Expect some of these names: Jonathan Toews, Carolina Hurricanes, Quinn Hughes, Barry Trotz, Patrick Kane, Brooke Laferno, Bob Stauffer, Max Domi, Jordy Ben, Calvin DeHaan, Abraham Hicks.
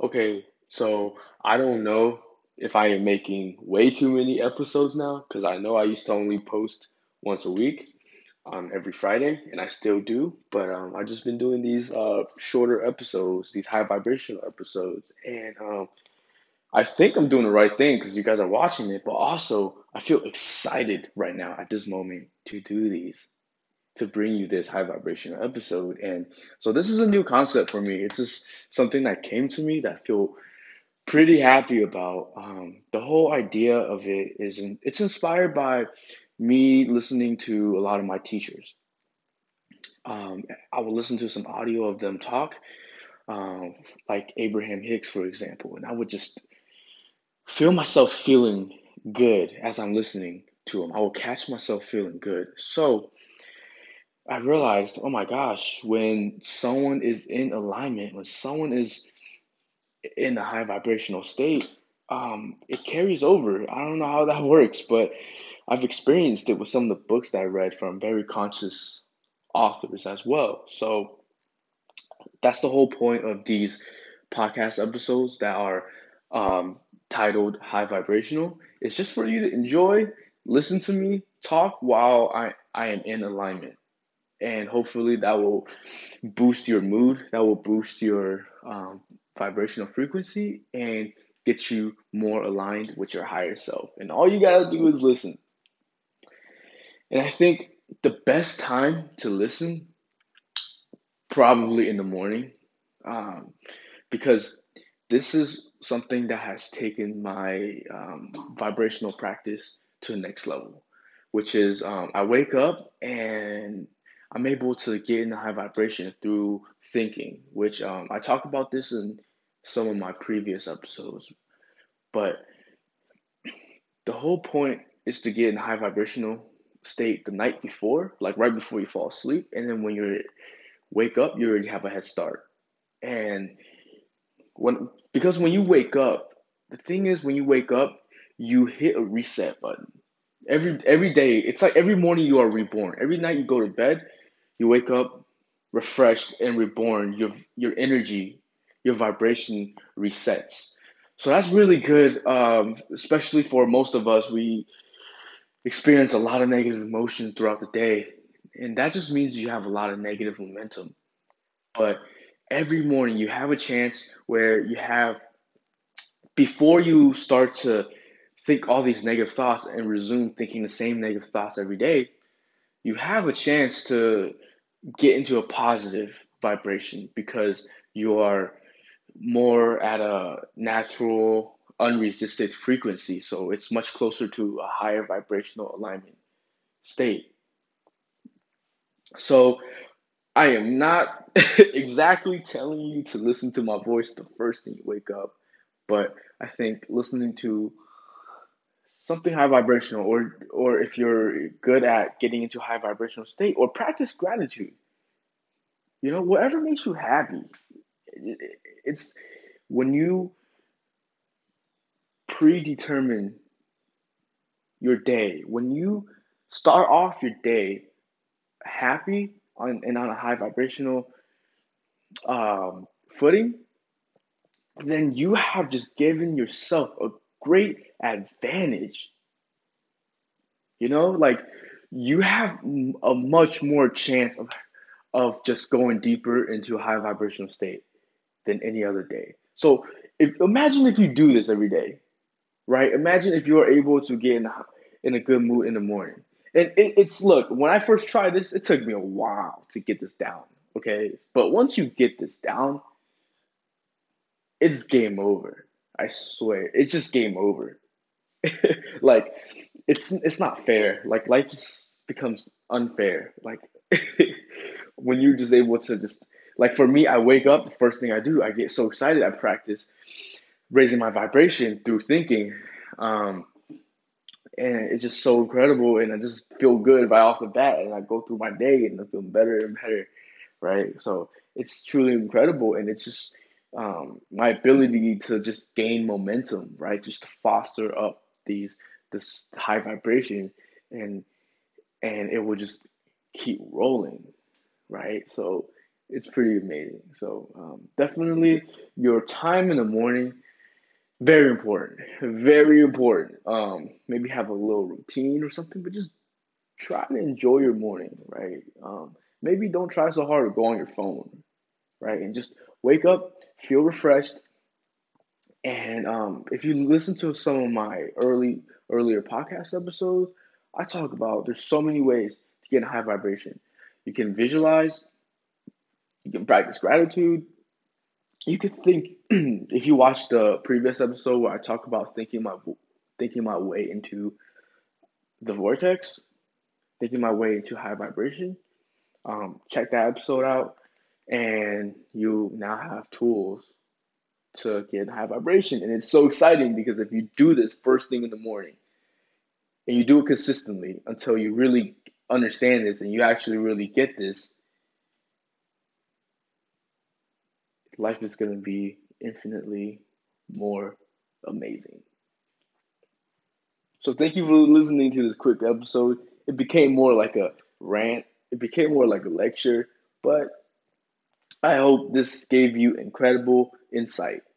Okay, so I don't know if I am making way too many episodes now, because I know I used to only post once a week on every Friday, and I still do, but I've just been doing these shorter episodes, these high vibrational episodes, and I think I'm doing the right thing because you guys are watching it, but also I feel excited right now at this moment to do these, to bring you this high vibrational episode. And so this is a new concept for me. It's just something that came to me that I feel pretty happy about. The whole idea of it is it's inspired by me listening to a lot of my teachers. I would listen to some audio of them talk, like Abraham Hicks, for example, and I would just feel myself feeling good as I'm listening to him. I will catch myself feeling good. So I realized, oh my gosh, when someone is in alignment, when someone is in a high vibrational state, it carries over. I don't know how that works, but I've experienced it with some of the books that I read from very conscious authors as well. So that's the whole point of these podcast episodes that are titled High Vibrational. It's just for you to enjoy, listen to me talk while I am in alignment. And hopefully that will boost your mood, that will boost your vibrational frequency and get you more aligned with your higher self. And all you gotta do is listen. And I think the best time to listen, probably in the morning, because this is something that has taken my vibrational practice to the next level, which is I wake up and I'm able to get in the high vibration through thinking, which I talk about this in some of my previous episodes. But the whole point is to get in a high vibrational state the night before, like right before you fall asleep. And then when you wake up, you already have a head start. And because when you wake up, the thing is when you wake up, you hit a reset button. Every day, it's like every morning you are reborn. Every night you go to bed, you wake up refreshed and reborn. Your energy, your vibration resets. So that's really good, especially for most of us. We experience a lot of negative emotions throughout the day, and that just means you have a lot of negative momentum. But every morning you have a chance where you have, before you start to think all these negative thoughts and resume thinking the same negative thoughts every day, you have a chance to get into a positive vibration because you are more at a natural, unresisted frequency. So it's much closer to a higher vibrational alignment state. So I am not exactly telling you to listen to my voice the first thing you wake up, but I think listening to something high vibrational, or if you're good at getting into high vibrational state, or practice gratitude, you know, whatever makes you happy. It's when you predetermine your day, when you start off your day happy on a high vibrational footing, then you have just given yourself a great advantage. You know, like you have a much more chance of just going deeper into a high vibrational state than any other day. So imagine if you do this every day, right? Imagine if you are able to get in a good mood in the morning. And it's, look, when I first tried this, it took me a while to get this down, okay? But once you get this down, it's game over. I swear, it's just game over. Like, it's not fair. Like, life just becomes unfair. Like, when you're just able to just, like, for me, I wake up, the first thing I do, I get so excited. I practice raising my vibration through thinking. And it's just so incredible. And I just feel good right off the bat. And I go through my day and I feel better and better, right? So it's truly incredible. And it's just, my ability to just gain momentum, right? Just to foster up this high vibration, and it will just keep rolling, right? So it's pretty amazing. So definitely your time in the morning, very important, very important. Maybe have a little routine or something, but just try to enjoy your morning, right? Maybe don't try so hard to go on your phone, right? And just wake up, feel refreshed. And if you listen to some of my earlier podcast episodes, I talk about there's so many ways to get in high vibration. You can visualize, you can practice gratitude. You can think. If you watched the previous episode where I talk about thinking my way into the vortex, thinking my way into high vibration, check that episode out, and you now have tools to get high vibration. And it's so exciting because if you do this first thing in the morning and you do it consistently until you really understand this and you actually really get this, life is going to be infinitely more amazing. So thank you for listening to this quick episode. It became more like a rant. It became more like a lecture, but I hope this gave you incredible insight.